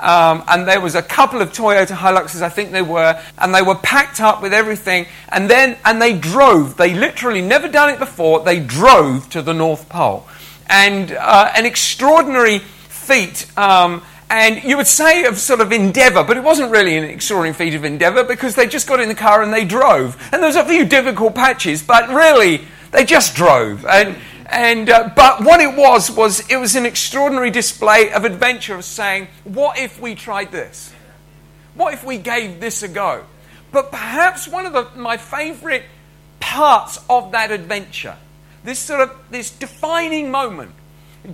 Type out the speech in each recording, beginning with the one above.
And there was a couple of Toyota Hiluxes, I think they were, and they were packed up with everything, and they drove. They literally never done it before. They drove to the North Pole, and an extraordinary feat. And you would say of sort of endeavour, but it wasn't really an extraordinary feat of endeavour because they just got in the car and they drove. And there was a few difficult patches, but really they just drove. But what it was it was an extraordinary display of adventure, of saying, what if we tried this? What if we gave this a go? But perhaps one of my favourite parts of that adventure, this defining moment,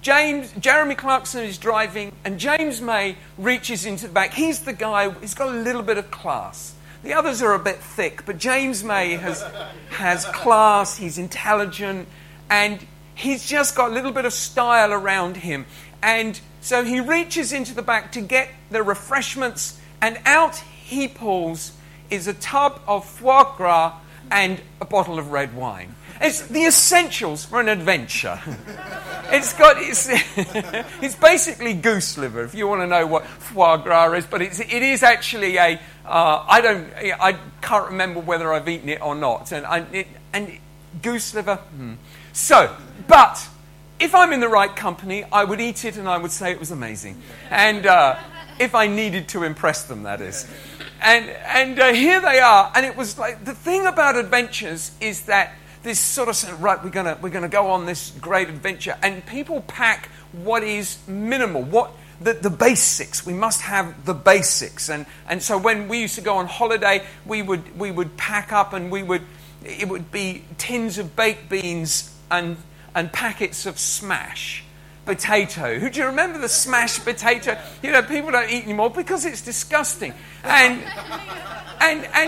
Jeremy Clarkson is driving and James May reaches into the back. He's the guy, he's got a little bit of class. The others are a bit thick, but James May has class, he's intelligent, and he's just got a little bit of style around him. And so he reaches into the back to get the refreshments, and out he pulls is a tub of foie gras and a bottle of red wine. It's the essentials for an adventure. It's basically goose liver, if you want to know what foie gras is, but it is actually a... I can't remember whether I've eaten it or not. Goose liver... So, but if I'm in the right company, I would eat it and I would say it was amazing. And if I needed to impress them, that is. And here they are. And it was like, the thing about adventures is that this sort of said, right, we're gonna go on this great adventure. And people pack what is minimal, the basics. We must have the basics. And so when we used to go on holiday, we would pack up and it would be tins of baked beans and packets of Smash potato. Do you remember the Smash potato? You know, people don't eat anymore because it's disgusting. And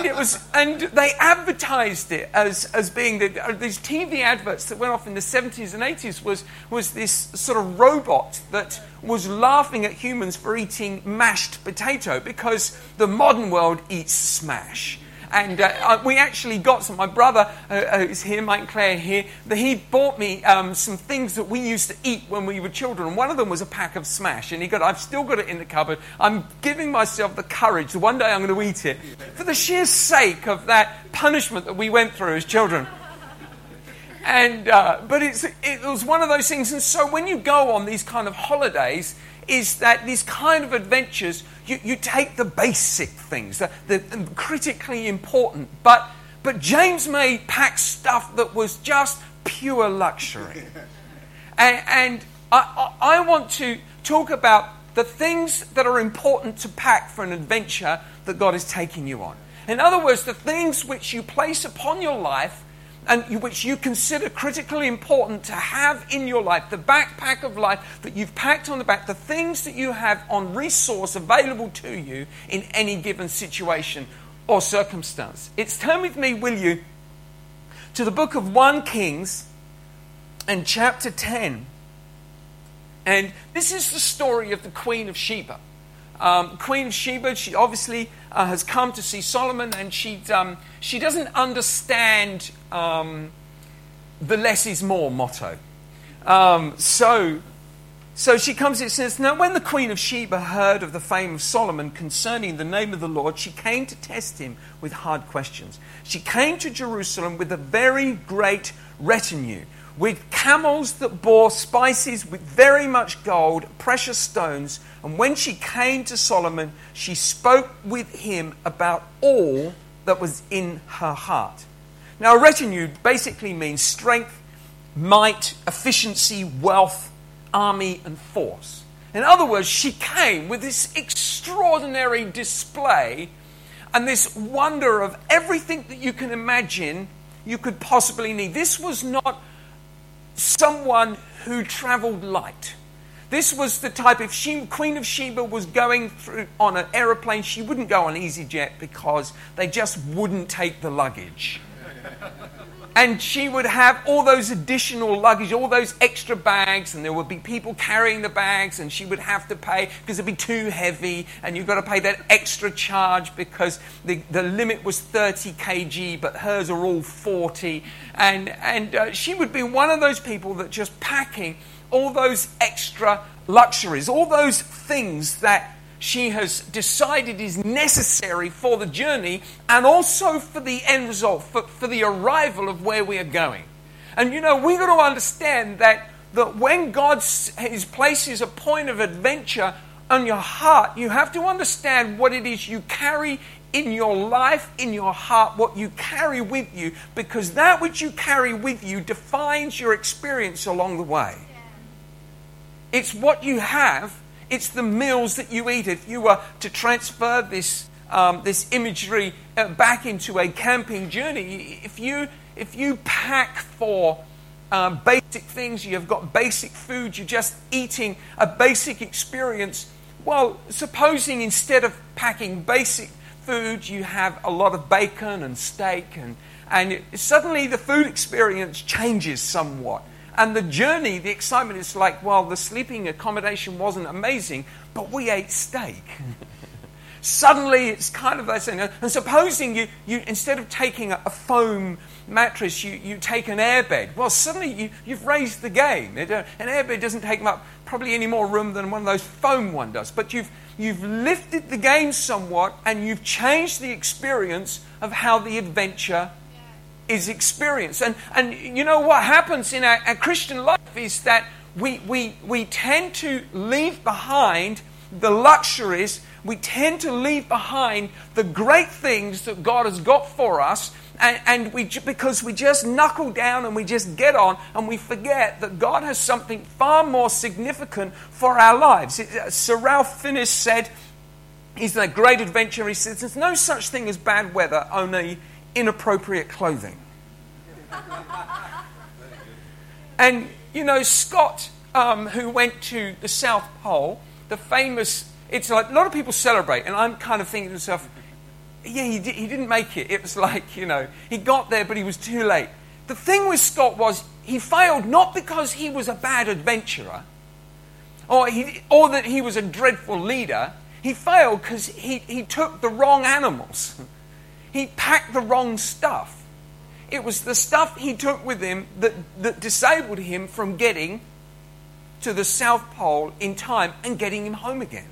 it was, and they advertised it as being these TV adverts that went off in the 70s and 80s was this sort of robot that was laughing at humans for eating mashed potato because the modern world eats Smash. And we actually got some. My brother is here, Mike Clare here. He bought me some things that we used to eat when we were children. And one of them was a pack of Smash. And I've still got it in the cupboard. I'm giving myself the courage that one day I'm going to eat it for the sheer sake of that punishment that we went through as children. And but it was one of those things. And so when you go on these kind of holidays, is that these kind of adventures, you take the basic things, the critically important, but James May packed stuff that was just pure luxury. And I want to talk about the things that are important to pack for an adventure that God is taking you on. In other words, the things which you place upon your life and which you consider critically important to have in your life, the backpack of life that you've packed on the back, the things that you have on resource available to you in any given situation or circumstance. Turn with me, will you, to the book of 1 Kings and chapter 10. And this is the story of the Queen of Sheba. Queen of Sheba, she obviously has come to see Solomon, and she doesn't understand the less is more motto. So she comes and says, now when the Queen of Sheba heard of the fame of Solomon concerning the name of the Lord, she came to test him with hard questions. She came to Jerusalem with a very great retinue, with camels that bore spices, with very much gold, precious stones. And when she came to Solomon, she spoke with him about all that was in her heart. Now, a retinue basically means strength, might, efficiency, wealth, army, and force. In other words, she came with this extraordinary display and this wonder of everything that you can imagine you could possibly need. This was not someone who travelled light. This was the type, if Queen of Sheba was going through on an aeroplane, she wouldn't go on EasyJet because they just wouldn't take the luggage. And she would have all those additional luggage, all those extra bags, and there would be people carrying the bags, and she would have to pay because it'd be too heavy, and you've got to pay that extra charge because the limit was 30 kg, but hers are all 40. And she would be one of those people that just packing all those extra luxuries, all those things that she has decided is necessary for the journey and also for the end result, for the arrival of where we are going. And you know, we've got to understand that when God places a point of adventure on your heart, you have to understand what it is you carry in your life, in your heart, what you carry with you, because that which you carry with you defines your experience along the way. Yeah. It's what you have. It's the meals that you eat. If you were to transfer this imagery back into a camping journey, if you pack for basic things, you've got basic food, you're just eating a basic experience. Well, supposing instead of packing basic food, you have a lot of bacon and steak, and suddenly the food experience changes somewhat. And the journey, the excitement, it's like, well, the sleeping accommodation wasn't amazing, but we ate steak. Suddenly, it's kind of that thing. And supposing you instead of taking a foam mattress, you take an airbed. Well, suddenly, you've raised the game. An airbed doesn't take up probably any more room than one of those foam one does. But you've lifted the game somewhat, and you've changed the experience of how the adventure is experienced. And you know what happens in our Christian life is that we tend to leave behind the luxuries, we tend to leave behind the great things that God has got for us, because we just knuckle down and we just get on and we forget that God has something far more significant for our lives. Sir Ralph Fiennes said, he's in a great adventure, he says, there's no such thing as bad weather, only inappropriate clothing. And you know, Scott, who went to the South Pole, the famous, it's like a lot of people celebrate, and I'm kind of thinking to myself, yeah, he didn't make it. It was like, you know, he got there, but he was too late. The thing with Scott was he failed not because he was a bad adventurer or that he was a dreadful leader. He failed because he took the wrong animals. He packed the wrong stuff. It was the stuff he took with him that disabled him from getting to the South Pole in time and getting him home again.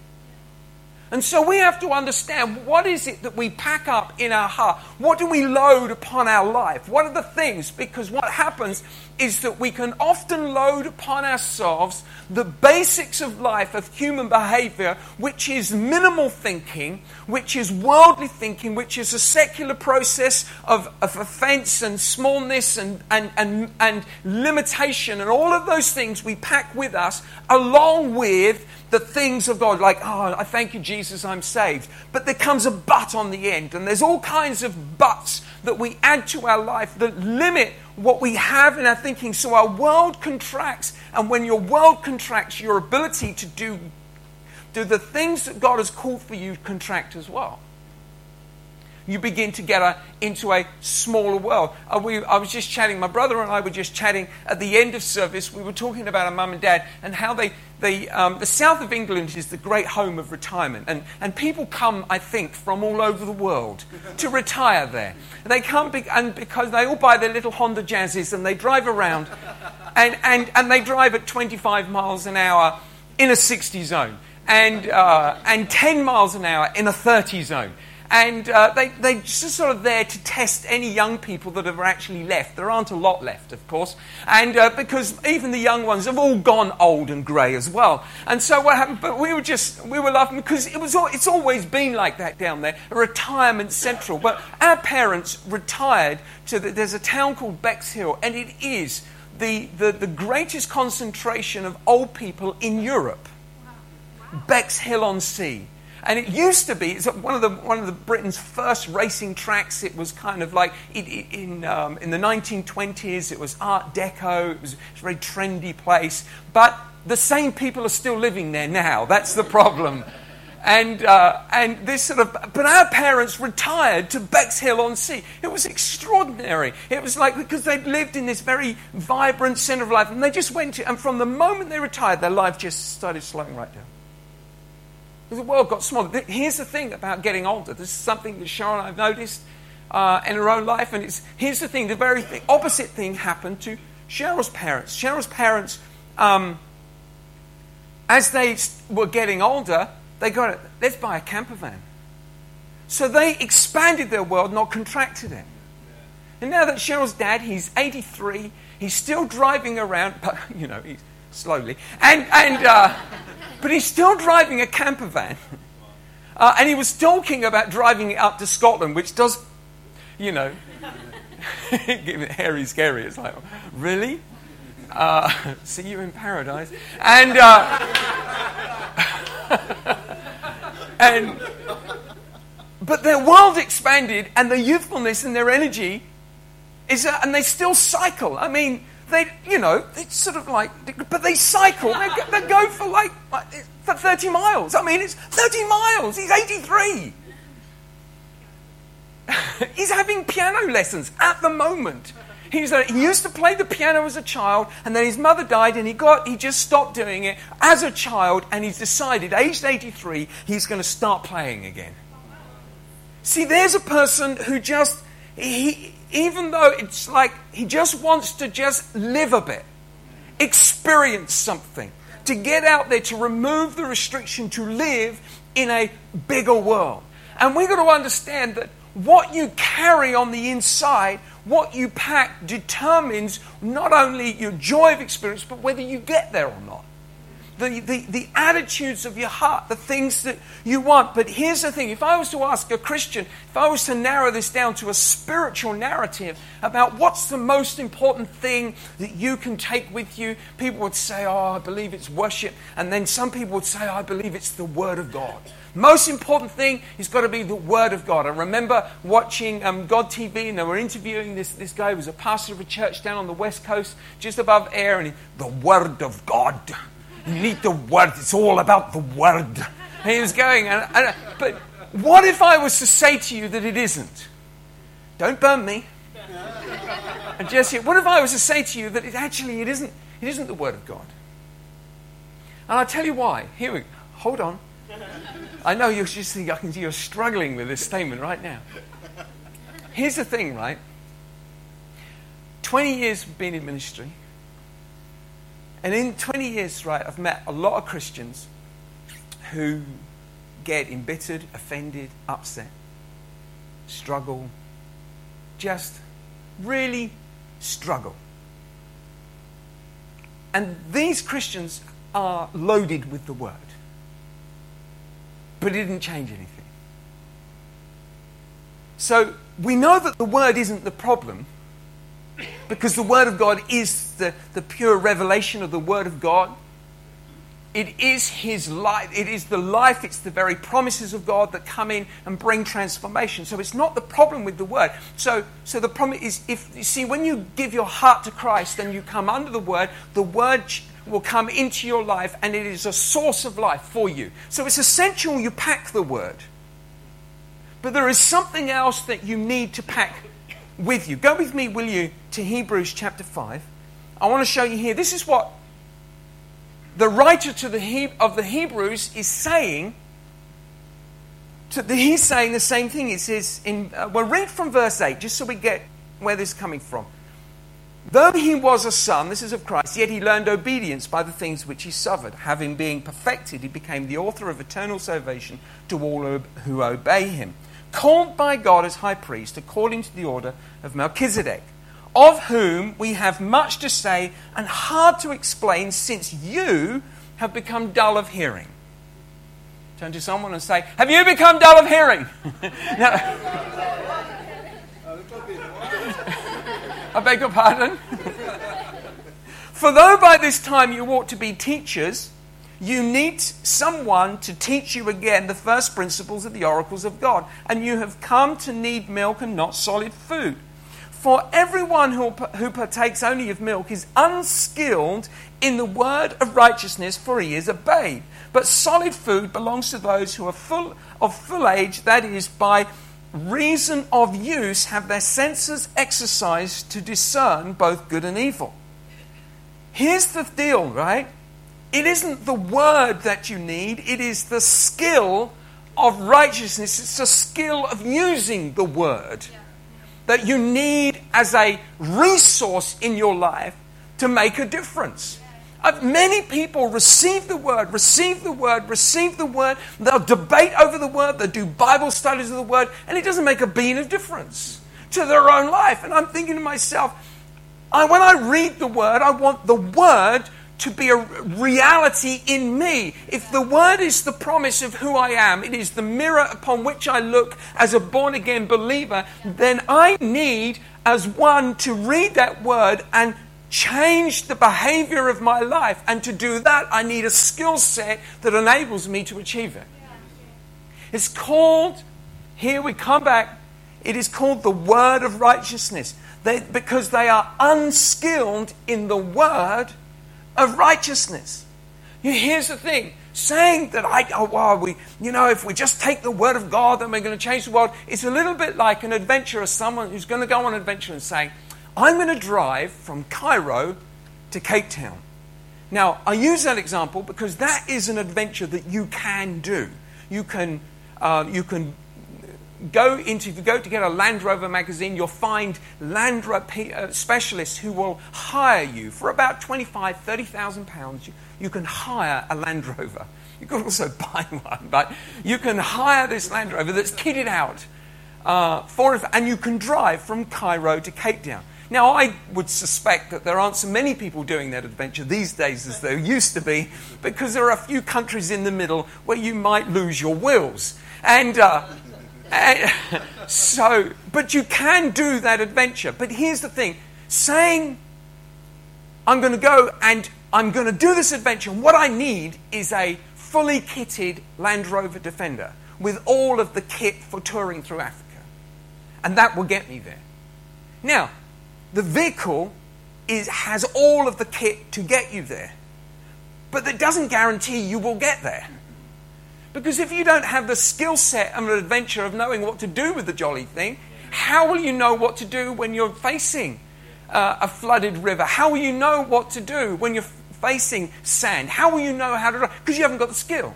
And so we have to understand, what is it that we pack up in our heart? What do we load upon our life? What are the things? Because what happens is that we can often load upon ourselves the basics of life, of human behavior, which is minimal thinking, which is worldly thinking, which is a secular process of offense and smallness and limitation. And all of those things we pack with us along with the things of God, like, oh, I thank you, Jesus, I'm saved. But there comes a but on the end, and there's all kinds of buts that we add to our life that limit what we have in our thinking. So our world contracts, and when your world contracts, your ability to do the things that God has called for you contract as well. You begin to get into a smaller world. I was just chatting, my brother and I were just chatting at the end of service. We were talking about our mum and dad and how the south of England is the great home of retirement. And people come, I think, from all over the world to retire there. And they come because they all buy their little Honda Jazzes and they drive around and they drive at 25 miles an hour in a 60 zone and 10 miles an hour in a 30 zone. And they're just sort of there to test any young people that have actually left. There aren't a lot left, of course. And because even the young ones have all gone old and grey as well. And so what happened, but we were laughing because it's always been like that down there, a retirement central. But our parents retired there's a town called Bexhill, and it is the greatest concentration of old people in Europe. Wow. Bexhill-on-Sea. And it used to be, it's one of the Britain's first racing tracks. It was kind of like in the 1920s. It was Art Deco. It was a very trendy place. But The same people are still living there now. That's the problem. And this sort of, but our parents retired to Bexhill-on-Sea. It was extraordinary. It was like, because they'd lived in this very vibrant centre of life, and they just went to, and from the moment they retired, their life just started slowing right down. The world got smaller. Here's the thing about getting older. This is something that Sharon and I've noticed in her own life, and it's, here's the thing, the very opposite thing happened to Cheryl's parents. Cheryl's parents, as they were getting older, they got it. Let's buy a camper van. So they expanded their world, not contracted it. And now that Cheryl's dad, he's 83, he's still driving around, but you know, he's slowly, and but he's still driving a camper van, and he was talking about driving it up to Scotland, which does, you know, hairy scary. It's like, really? See you in paradise, and. But their world expanded, and their youthfulness and their energy is, and they still cycle. I mean, they, you know, it's sort of like, but they cycle. They go for like for 30 miles. I mean, it's 30 miles. He's 83. He's having piano lessons at the moment. He used to play the piano as a child, and then his mother died, and he just stopped doing it as a child, and he's decided, aged 83, he's going to start playing again. See, there's a person who just, even though it's like he just wants to just live a bit, experience something, to get out there, to remove the restriction, to live in a bigger world. And we've got to understand that what you carry on the inside, what you pack, determines not only your joy of experience, but whether you get there or not. The attitudes of your heart, the things that you want. But here's the thing, if I was to ask a Christian, if I was to narrow this down to a spiritual narrative about what's the most important thing that you can take with you, people would say, oh, I believe it's worship. And then some people would say, oh, I believe it's the Word of God. Most important thing has got to be the Word of God. I remember watching God TV, and they were interviewing this guy who was a pastor of a church down on the West Coast, just above air, and the Word of God. You need the Word. It's all about the Word. And he was going, but what if I was to say to you that it isn't? Don't burn me. And Jesse, what if I was to say to you that it actually isn't? It isn't the Word of God. And I'll tell you why. Here we go. Hold on. I know you're just thinking, I can see you're struggling with this statement right now. Here's the thing, right? 20 years of being in ministry. And in 20 years, right, I've met a lot of Christians who get embittered, offended, upset, struggle, just really struggle. And these Christians are loaded with the Word. But it didn't change anything. So we know that the Word isn't the problem, because the Word of God is the pure revelation of the Word of God. It is His life. It is the life. It's the very promises of God that come in and bring transformation. So it's not the problem with the Word. So the problem is, if you see, when you give your heart to Christ and you come under the Word will come into your life, and it is a source of life for you. So it's essential you pack the Word. But there is something else that you need to pack with you. Go with me, will you, to Hebrews chapter 5. I want to show you here. This is what the writer to of the Hebrews is saying. He's saying the same thing. It says, we'll read from verse 8, just so we get where this is coming from. Though he was a son, this is of Christ, yet he learned obedience by the things which he suffered. Having been perfected, he became the author of eternal salvation to all who obey him. Called by God as high priest, according to the order of Melchizedek, of whom we have much to say and hard to explain, since you have become dull of hearing. Turn to someone and say, have you become dull of hearing? I beg your pardon? For though by this time you ought to be teachers, you need someone to teach you again the first principles of the oracles of God, and you have come to need milk and not solid food. For everyone who partakes only of milk is unskilled in the word of righteousness, for he is a babe. But solid food belongs to those who are full age, that is, by reason of use have their senses exercised to discern both good and evil. Here's the deal, right? It isn't the word that you need, it is the skill of righteousness. It's the skill of using the word that you need as a resource in your life to make a difference. Many people receive the word. They'll debate over the word. They'll do Bible studies of the word. And it doesn't make a bean of difference to their own life. And I'm thinking to myself, when I read the word, I want the word to be a reality in me. If the word is the promise of who I am, it is the mirror upon which I look as a born-again believer, then I need, as one, to read that word and change the behavior of my life. And to do that, I need a skill set that enables me to achieve it. It's called, here we come back, it is called the word of righteousness. Because they are unskilled in the word of righteousness. Here's the thing. Saying that if we just take the word of God, then we're going to change the world. It's a little bit like an adventurer, someone who's going to go on an adventure and say, I'm going to drive from Cairo to Cape Town. Now, I use that example because that is an adventure that you can do. You can if you go to get a Land Rover magazine, you'll find Land Rover specialists who will hire you for about £25,000-30,000. You can hire a Land Rover. You could also buy one, but you can hire this Land Rover that's kitted out and you can drive from Cairo to Cape Town. Now, I would suspect that there aren't so many people doing that adventure these days as there used to be, because there are a few countries in the middle where you might lose your wheels. But you can do that adventure. But here's the thing. Saying, I'm going to go and I'm going to do this adventure, and what I need is a fully kitted Land Rover Defender with all of the kit for touring through Africa. And that will get me there. Now, the vehicle has all of the kit to get you there. But that doesn't guarantee you will get there. Because if you don't have the skill set and an adventure of knowing what to do with the jolly thing, how will you know what to do when you're facing a flooded river? How will you know what to do when you're facing sand? How will you know how to drive? Because you haven't got the skill.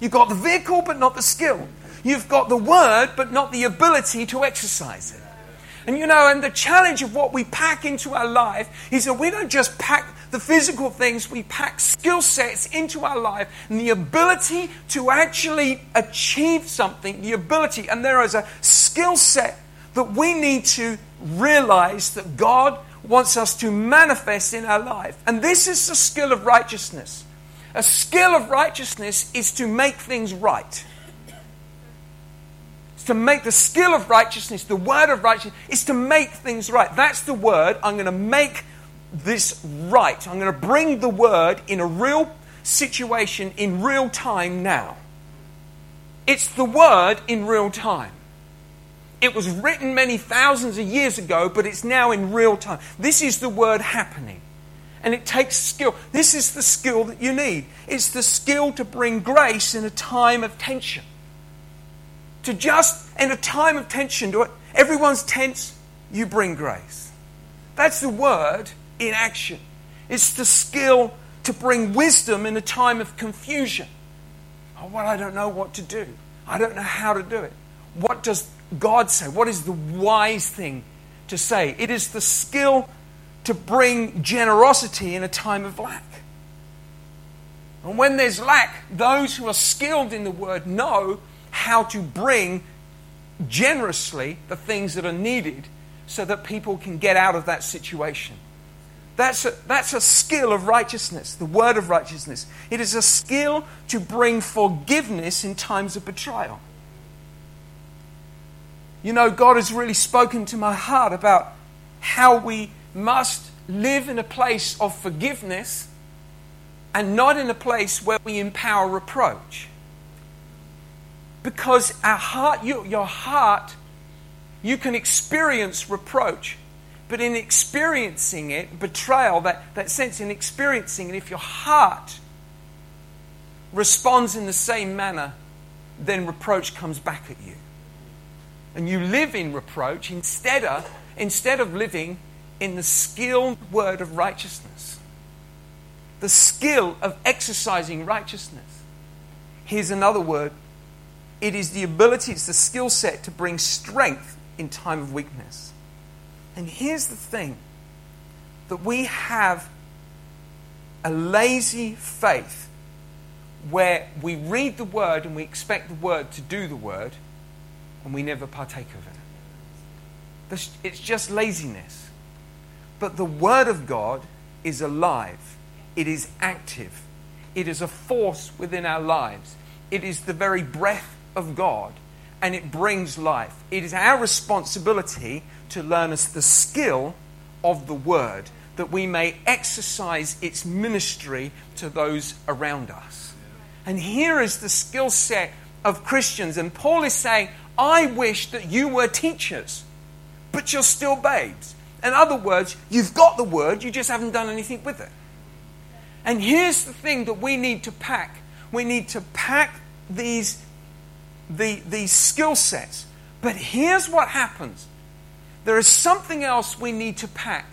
You've got the vehicle, but not the skill. You've got the word, but not the ability to exercise it. And the challenge of what we pack into our life is that we don't just pack the physical things, we pack skill sets into our life and the ability to actually achieve something, and there is a skill set that we need to realize that God wants us to manifest in our life. And this is the skill of righteousness. A skill of righteousness is to make things right. It's to make the skill of righteousness, the word of righteousness, is to make things right. That's the word. I'm going to make this right. I'm going to bring the word in a real situation in real time now. It's the word in real time. It was written many thousands of years ago, but it's now in real time. This is the word happening. And it takes skill. This is the skill that you need. It's the skill to bring grace in a time of tension. Everyone's tense, you bring grace. That's the word in action. It's the skill to bring wisdom in a time of confusion. I don't know what to do. I don't know how to do it. What does God say? What is the wise thing to say? It is the skill to bring generosity in a time of lack. And when there's lack, those who are skilled in the word know how to bring generously the things that are needed so that people can get out of that situation. That's a skill of righteousness, the word of righteousness. It is a skill to bring forgiveness in times of betrayal. God has really spoken to my heart about how we must live in a place of forgiveness and not in a place where we empower reproach. Because your heart You can experience reproach, but in experiencing it, betrayal, that sense in experiencing it, if your heart responds in the same manner, then reproach comes back at you. And you live in reproach instead of living in the skilled word of righteousness. The skill of exercising righteousness. Here's another word. It is the ability, it's the skill set to bring strength in time of weakness. And here's the thing, that we have a lazy faith where we read the word and we expect the word to do the word, and we never partake of it. It's just laziness. But the Word of God is alive. It is active. It is a force within our lives. It is the very breath of God, and it brings life. It is our responsibility to learn us the skill of the Word, that we may exercise its ministry to those around us. And here is the skill set of Christians. And Paul is saying, I wish that you were teachers, but you're still babes. In other words, you've got the word, you just haven't done anything with it. And here's the thing that we need to pack. We need to pack these skill sets. But here's what happens. There is something else we need to pack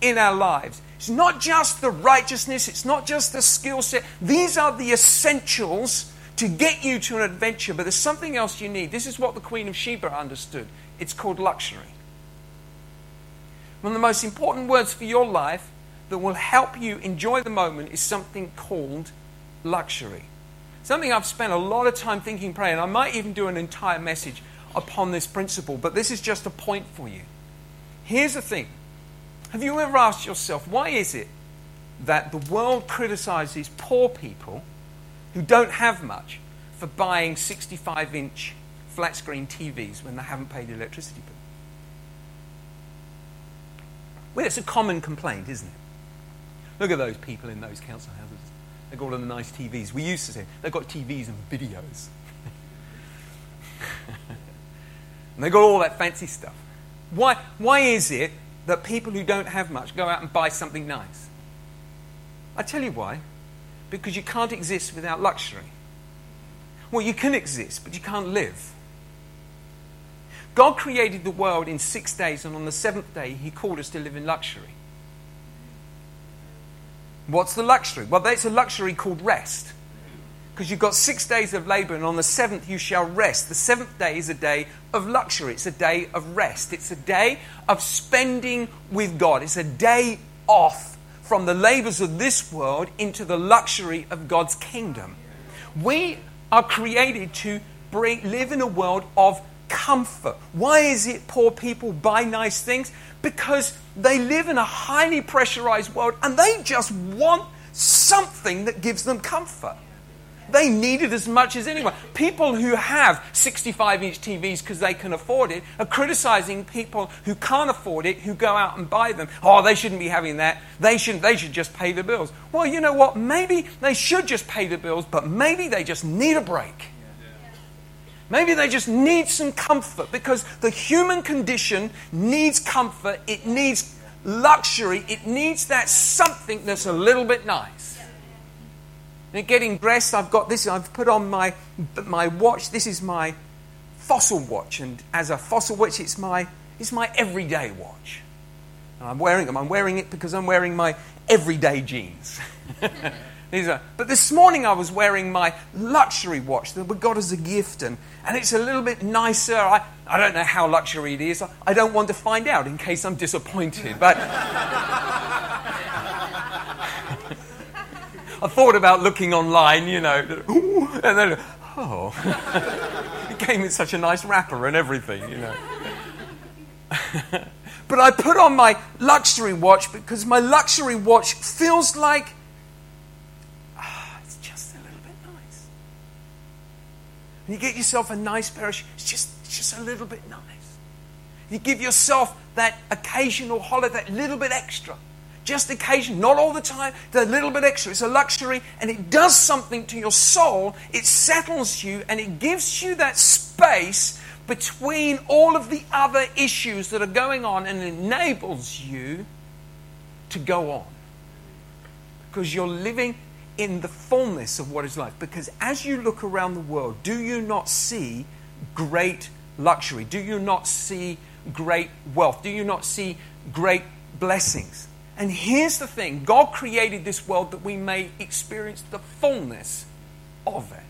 in our lives. It's not just the righteousness, it's not just the skill set. These are the essentials to get you to an adventure, but there's something else you need. This is what the Queen of Sheba understood. It's called luxury. One of the most important words for your life that will help you enjoy the moment is something called luxury. Something I've spent a lot of time thinking, praying, and I might even do an entire message upon this principle, but this is just a point for you. Here's the thing. Have you ever asked yourself, why is it that the world criticizes poor people who don't have much for buying 65-inch flat-screen TVs when they haven't paid the electricity bill? Well, it's a common complaint, isn't it? Look at those people in those council houses. They've got all the nice TVs. We used to say, they've got TVs and videos. And they've got all that fancy stuff. Why is it that people who don't have much go out and buy something nice? I tell you why. Because you can't exist without luxury. Well, you can exist, but you can't live. God created the world in 6 days, and on the seventh day, He called us to live in luxury. What's the luxury? Well, it's a luxury called rest. Because you've got 6 days of labor, and on the seventh you shall rest. The seventh day is a day of luxury. It's a day of rest. It's a day of spending with God. It's a day off from the labors of this world into the luxury of God's kingdom. We are created to live in a world of comfort. Why is it poor people buy nice things? Because they live in a highly pressurized world and they just want something that gives them comfort. They need it as much as anyone. People who have 65-inch TVs because they can afford it are criticizing people who can't afford it, who go out and buy them. Oh, they shouldn't be having that. They should just pay the bills. Well, you know what? Maybe they should just pay the bills, but maybe they just need a break. Maybe they just need some comfort, because the human condition needs comfort. It needs luxury. It needs that something that's a little bit nice. And getting dressed, I've got this, I've put on my watch. This is my fossil watch, and as a fossil watch, it's my everyday watch. And I'm wearing it because I'm wearing my everyday jeans. But this morning I was wearing my luxury watch that we got as a gift, and it's a little bit nicer. I don't know how luxury it is. I don't want to find out in case I'm disappointed, but I thought about looking online, you know, and then, it came in such a nice wrapper and everything, you know. But I put on my luxury watch because my luxury watch feels like, it's just a little bit nice. And you get yourself a nice pair of shoes, it's just a little bit nice. You give yourself that occasional holiday, that little bit extra. Just occasion, not all the time, a little bit extra. It's a luxury, and it does something to your soul. It settles you, and it gives you that space between all of the other issues that are going on and enables you to go on. Because you're living in the fullness of what is life. Because as you look around the world, do you not see great luxury? Do you not see great wealth? Do you not see great blessings? And here's the thing. God created this world that we may experience the fullness of it.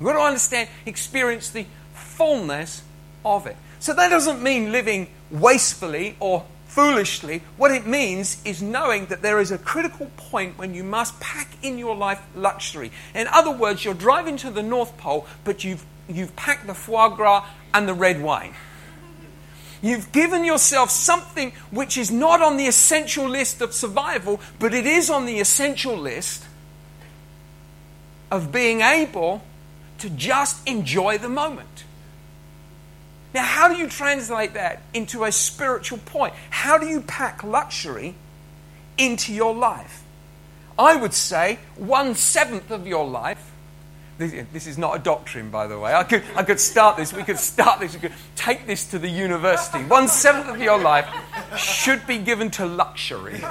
We've got to understand, experience the fullness of it. So that doesn't mean living wastefully or foolishly. What it means is knowing that there is a critical point when you must pack in your life luxury. In other words, you're driving to the North Pole, but you've packed the foie gras and the red wine. You've given yourself something which is not on the essential list of survival, but it is on the essential list of being able to just enjoy the moment. Now, how do you translate that into a spiritual point? How do you pack luxury into your life? I would say 1/7 of your life. This is not a doctrine, by the way. I could start this. We could start this. We could take this to the university. 1/7 of your life should be given to luxury.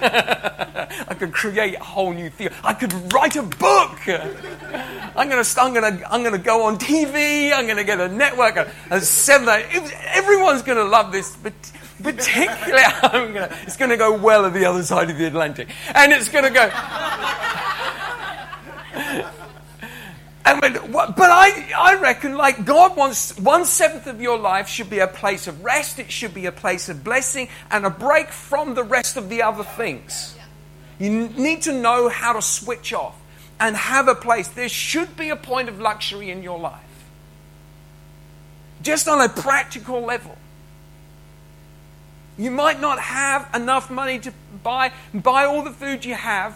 I could create a whole new theory. I could write a book. I'm going to go on TV. I'm going to get a network, a seminar. Everyone's going to love this, but particularly, it's going to go well at the other side of the Atlantic, and it's going to go. But I reckon, like, God wants 1/7 of your life should be a place of rest. It should be a place of blessing and a break from the rest of the other things. You need to know how to switch off and have a place. There should be a point of luxury in your life. Just on a practical level. You might not have enough money to buy all the food you have,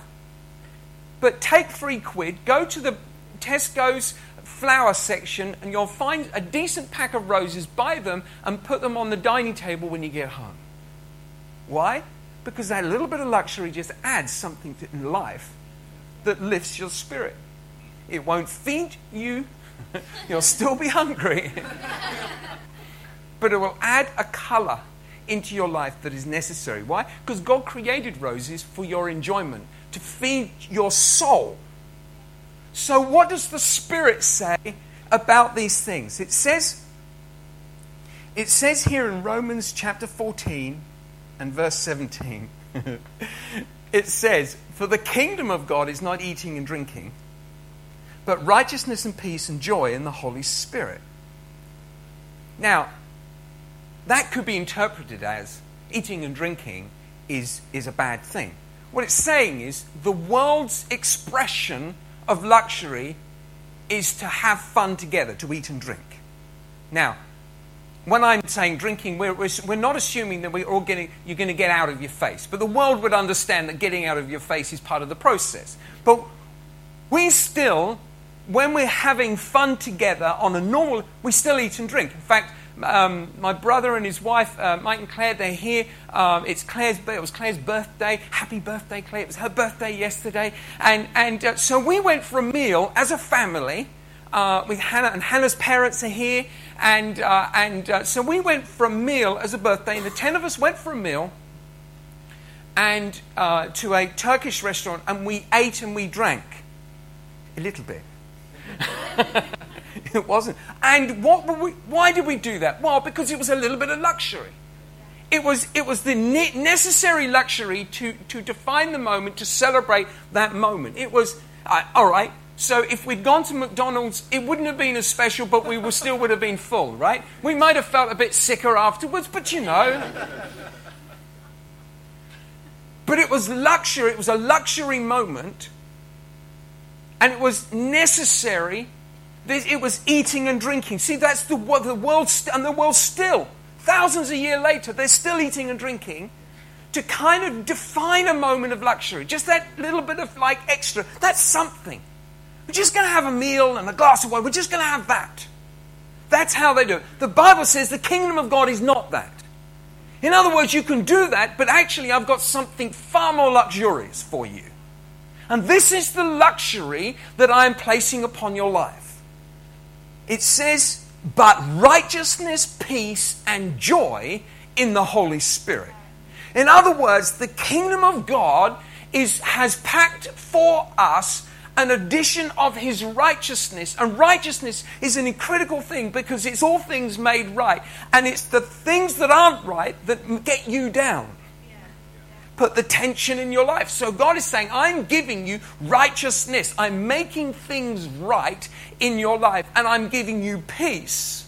but take £3, go to the Tesco's flower section, and you'll find a decent pack of roses, buy them, and put them on the dining table when you get home. Why? Because that little bit of luxury just adds something in life that lifts your spirit. It won't feed you, you'll still be hungry, but it will add a colour into your life that is necessary. Why? Because God created roses for your enjoyment, to feed your soul. So what does the Spirit say about these things? It says here in Romans chapter 14 and verse 17, it says, "For the kingdom of God is not eating and drinking, but righteousness and peace and joy in the Holy Spirit." Now, that could be interpreted as eating and drinking is a bad thing. What it's saying is the world's expression of luxury is to have fun together, to eat and drink. Now, when I'm saying drinking, we're not assuming that you're going to get out of your face. But the world would understand that getting out of your face is part of the process. But we still, when we're having fun together on a normal, we still eat and drink. In fact, my brother and his wife, Mike and Claire, they're here. It was Claire's birthday. Happy birthday, Claire. It was her birthday yesterday. And so we went for a meal as a family with Hannah, and Hannah's parents are here. And so we went for a meal as a birthday, and the 10 of us went for a meal and to a Turkish restaurant, and we ate and we drank a little bit. It wasn't. And why did we do that? Well, because it was a little bit of luxury. It was the necessary luxury to define the moment, to celebrate that moment. It was, all right, so if we'd gone to McDonald's, it wouldn't have been as special, but we still would have been full, right? We might have felt a bit sicker afterwards, but you know. But it was luxury. It was a luxury moment. And it was necessary. It was eating and drinking. See, that's the world, and the world still, thousands of years later, they're still eating and drinking to kind of define a moment of luxury. Just that little bit of like extra. That's something. We're just going to have a meal and a glass of wine. We're just going to have that. That's how they do it. The Bible says the kingdom of God is not that. In other words, you can do that, but actually I've got something far more luxurious for you. And this is the luxury that I am placing upon your life. It says but righteousness, peace, and joy in the Holy Spirit. In other words, the kingdom of God has packed for us an addition of his righteousness. And righteousness is an critical thing because it's all things made right. And it's the things that aren't right that get you down. Put the tension in your life. So God is saying, I'm giving you righteousness. I'm making things right in your life. And I'm giving you peace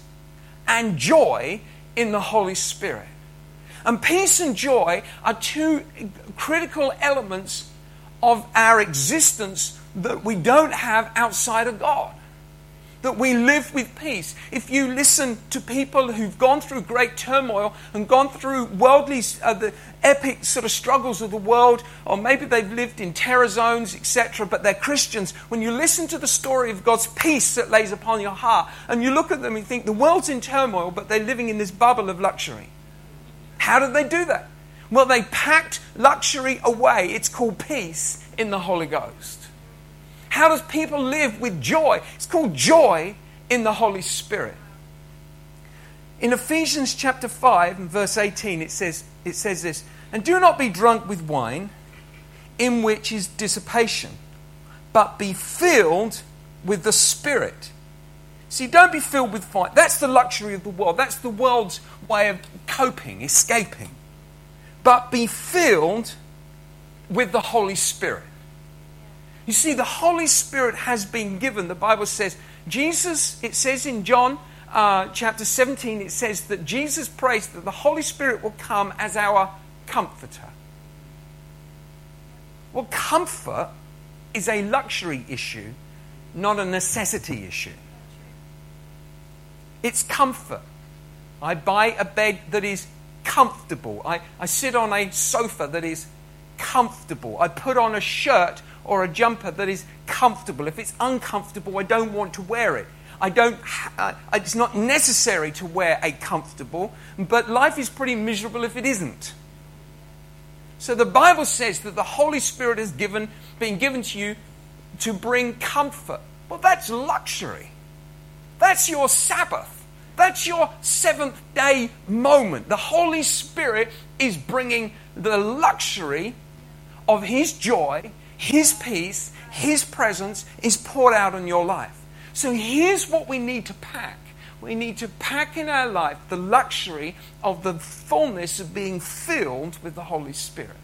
and joy in the Holy Spirit. And peace and joy are two critical elements of our existence that we don't have outside of God, that we live with peace. If you listen to people who've gone through great turmoil and gone through worldly, the epic sort of struggles of the world, or maybe they've lived in terror zones, etc., but they're Christians, when you listen to the story of God's peace that lays upon your heart, and you look at them and think, the world's in turmoil, but they're living in this bubble of luxury. How did they do that? Well, they packed luxury away. It's called peace in the Holy Ghost. How does people live with joy? It's called joy in the Holy Spirit. In Ephesians chapter 5 and verse 18, it says this, "And do not be drunk with wine, in which is dissipation, but be filled with the Spirit." See, don't be filled with wine. That's the luxury of the world. That's the world's way of coping, escaping. But be filled with the Holy Spirit. You see, the Holy Spirit has been given. The Bible says, Jesus, it says in John chapter 17, it says that Jesus prays that the Holy Spirit will come as our comforter. Well, comfort is a luxury issue, not a necessity issue. It's comfort. I buy a bed that is comfortable. I sit on a sofa that is comfortable. I put on a shirt or a jumper that is comfortable. If it's uncomfortable, I don't want to wear it. It's not necessary to wear a comfortable, but life is pretty miserable if it isn't. So the Bible says that the Holy Spirit has been given to you to bring comfort. Well, that's luxury. That's your Sabbath. That's your seventh day moment. The Holy Spirit is bringing the luxury of his joy. His peace, his presence is poured out in your life. So here's what we need to pack. We need to pack in our life the luxury of the fullness of being filled with the Holy Spirit.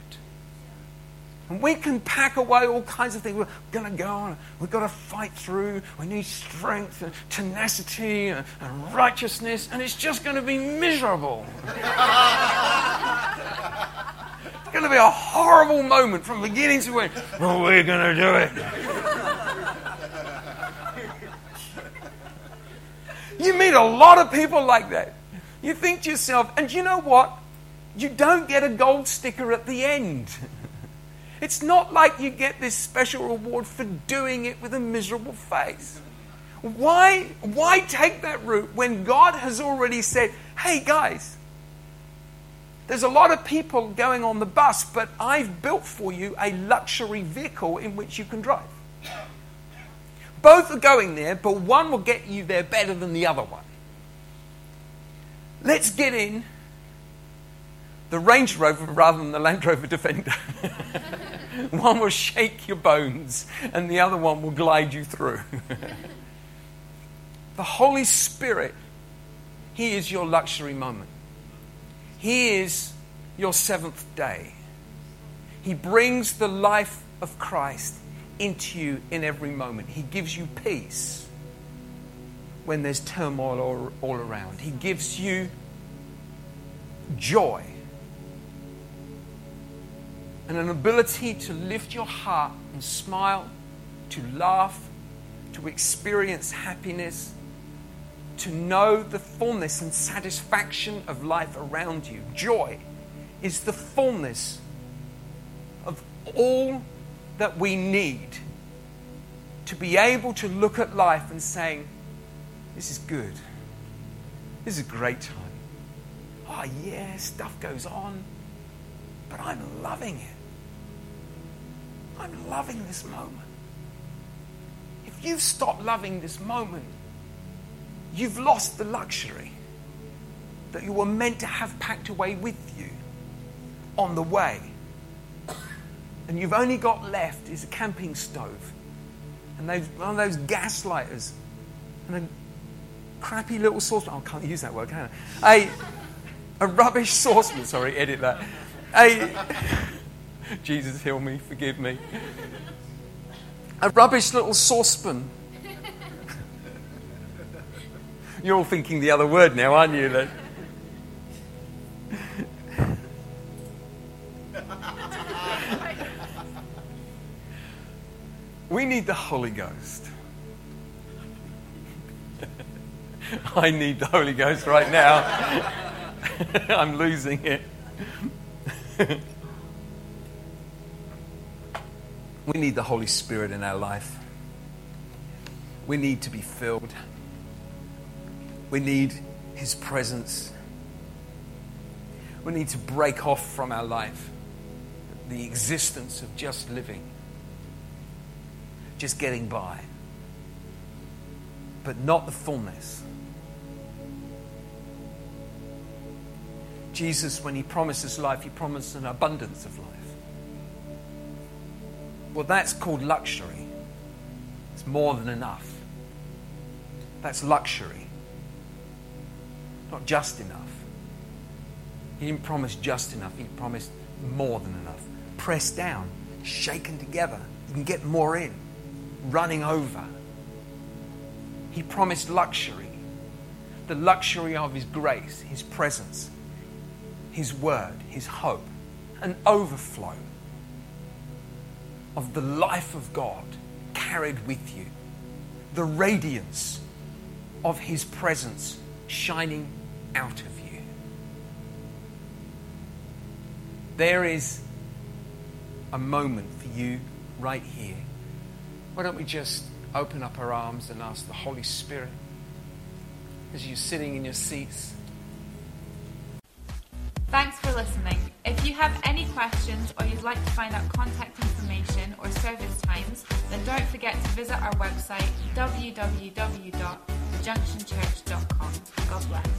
And we can pack away all kinds of things. We're going to go on. We've got to fight through. We need strength and tenacity and righteousness. And it's just going to be miserable. It's going to be a horrible moment from beginning to end. Well, we're going to do it. You meet a lot of people like that. You think to yourself, and you know what? You don't get a gold sticker at the end. It's not like you get this special reward for doing it with a miserable face. Why take that route when God has already said, hey guys, there's a lot of people going on the bus, but I've built for you a luxury vehicle in which you can drive. Both are going there, but one will get you there better than the other one. Let's get in the Range Rover rather than the Land Rover Defender. One will shake your bones and the other one will glide you through. The Holy Spirit, he is your luxury moment. He is your seventh day. He brings the life of Christ into you in every moment. He gives you peace when there's turmoil all around. He gives you joy and an ability to lift your heart and smile, to laugh, to experience happiness, to know the fullness and satisfaction of life around you. Joy is the fullness of all that we need to be able to look at life and saying, this is good. This is a great time. Oh yeah, stuff goes on, but I'm loving it. I'm loving this moment. If you've stopped loving this moment, You've lost the luxury that you were meant to have packed away with you on the way. And you've only got left is a camping stove and one of those gas lighters and a crappy little saucepan. Oh, I can't use that word, can I? A rubbish saucepan. Sorry, edit that. Jesus, heal me, forgive me. A rubbish little saucepan. You're all thinking the other word now, aren't you, then? We need the Holy Ghost. I need the Holy Ghost right now. I'm losing it. We need the Holy Spirit in our life. We need to be filled. We need His presence. We need to break off from our life the existence of just living, just getting by, but not the fullness. Jesus, when He promises life, He promises an abundance of life. Well, that's called luxury. It's more than enough. That's luxury. Not just enough. He didn't promise just enough. He promised more than enough. Pressed down, shaken together. You can get more in. Running over. He promised luxury. The luxury of His grace, His presence, His word, His hope, an overflow of the life of God carried with you, the radiance of His presence shining out of you. There is a moment for you right here. Why don't we just open up our arms and ask the Holy Spirit, as you're sitting in your seats. Thanks for listening. If you have any questions or you'd like to find out contact information or service times, then don't forget to visit our website www.thejunctionchurch.com. God bless.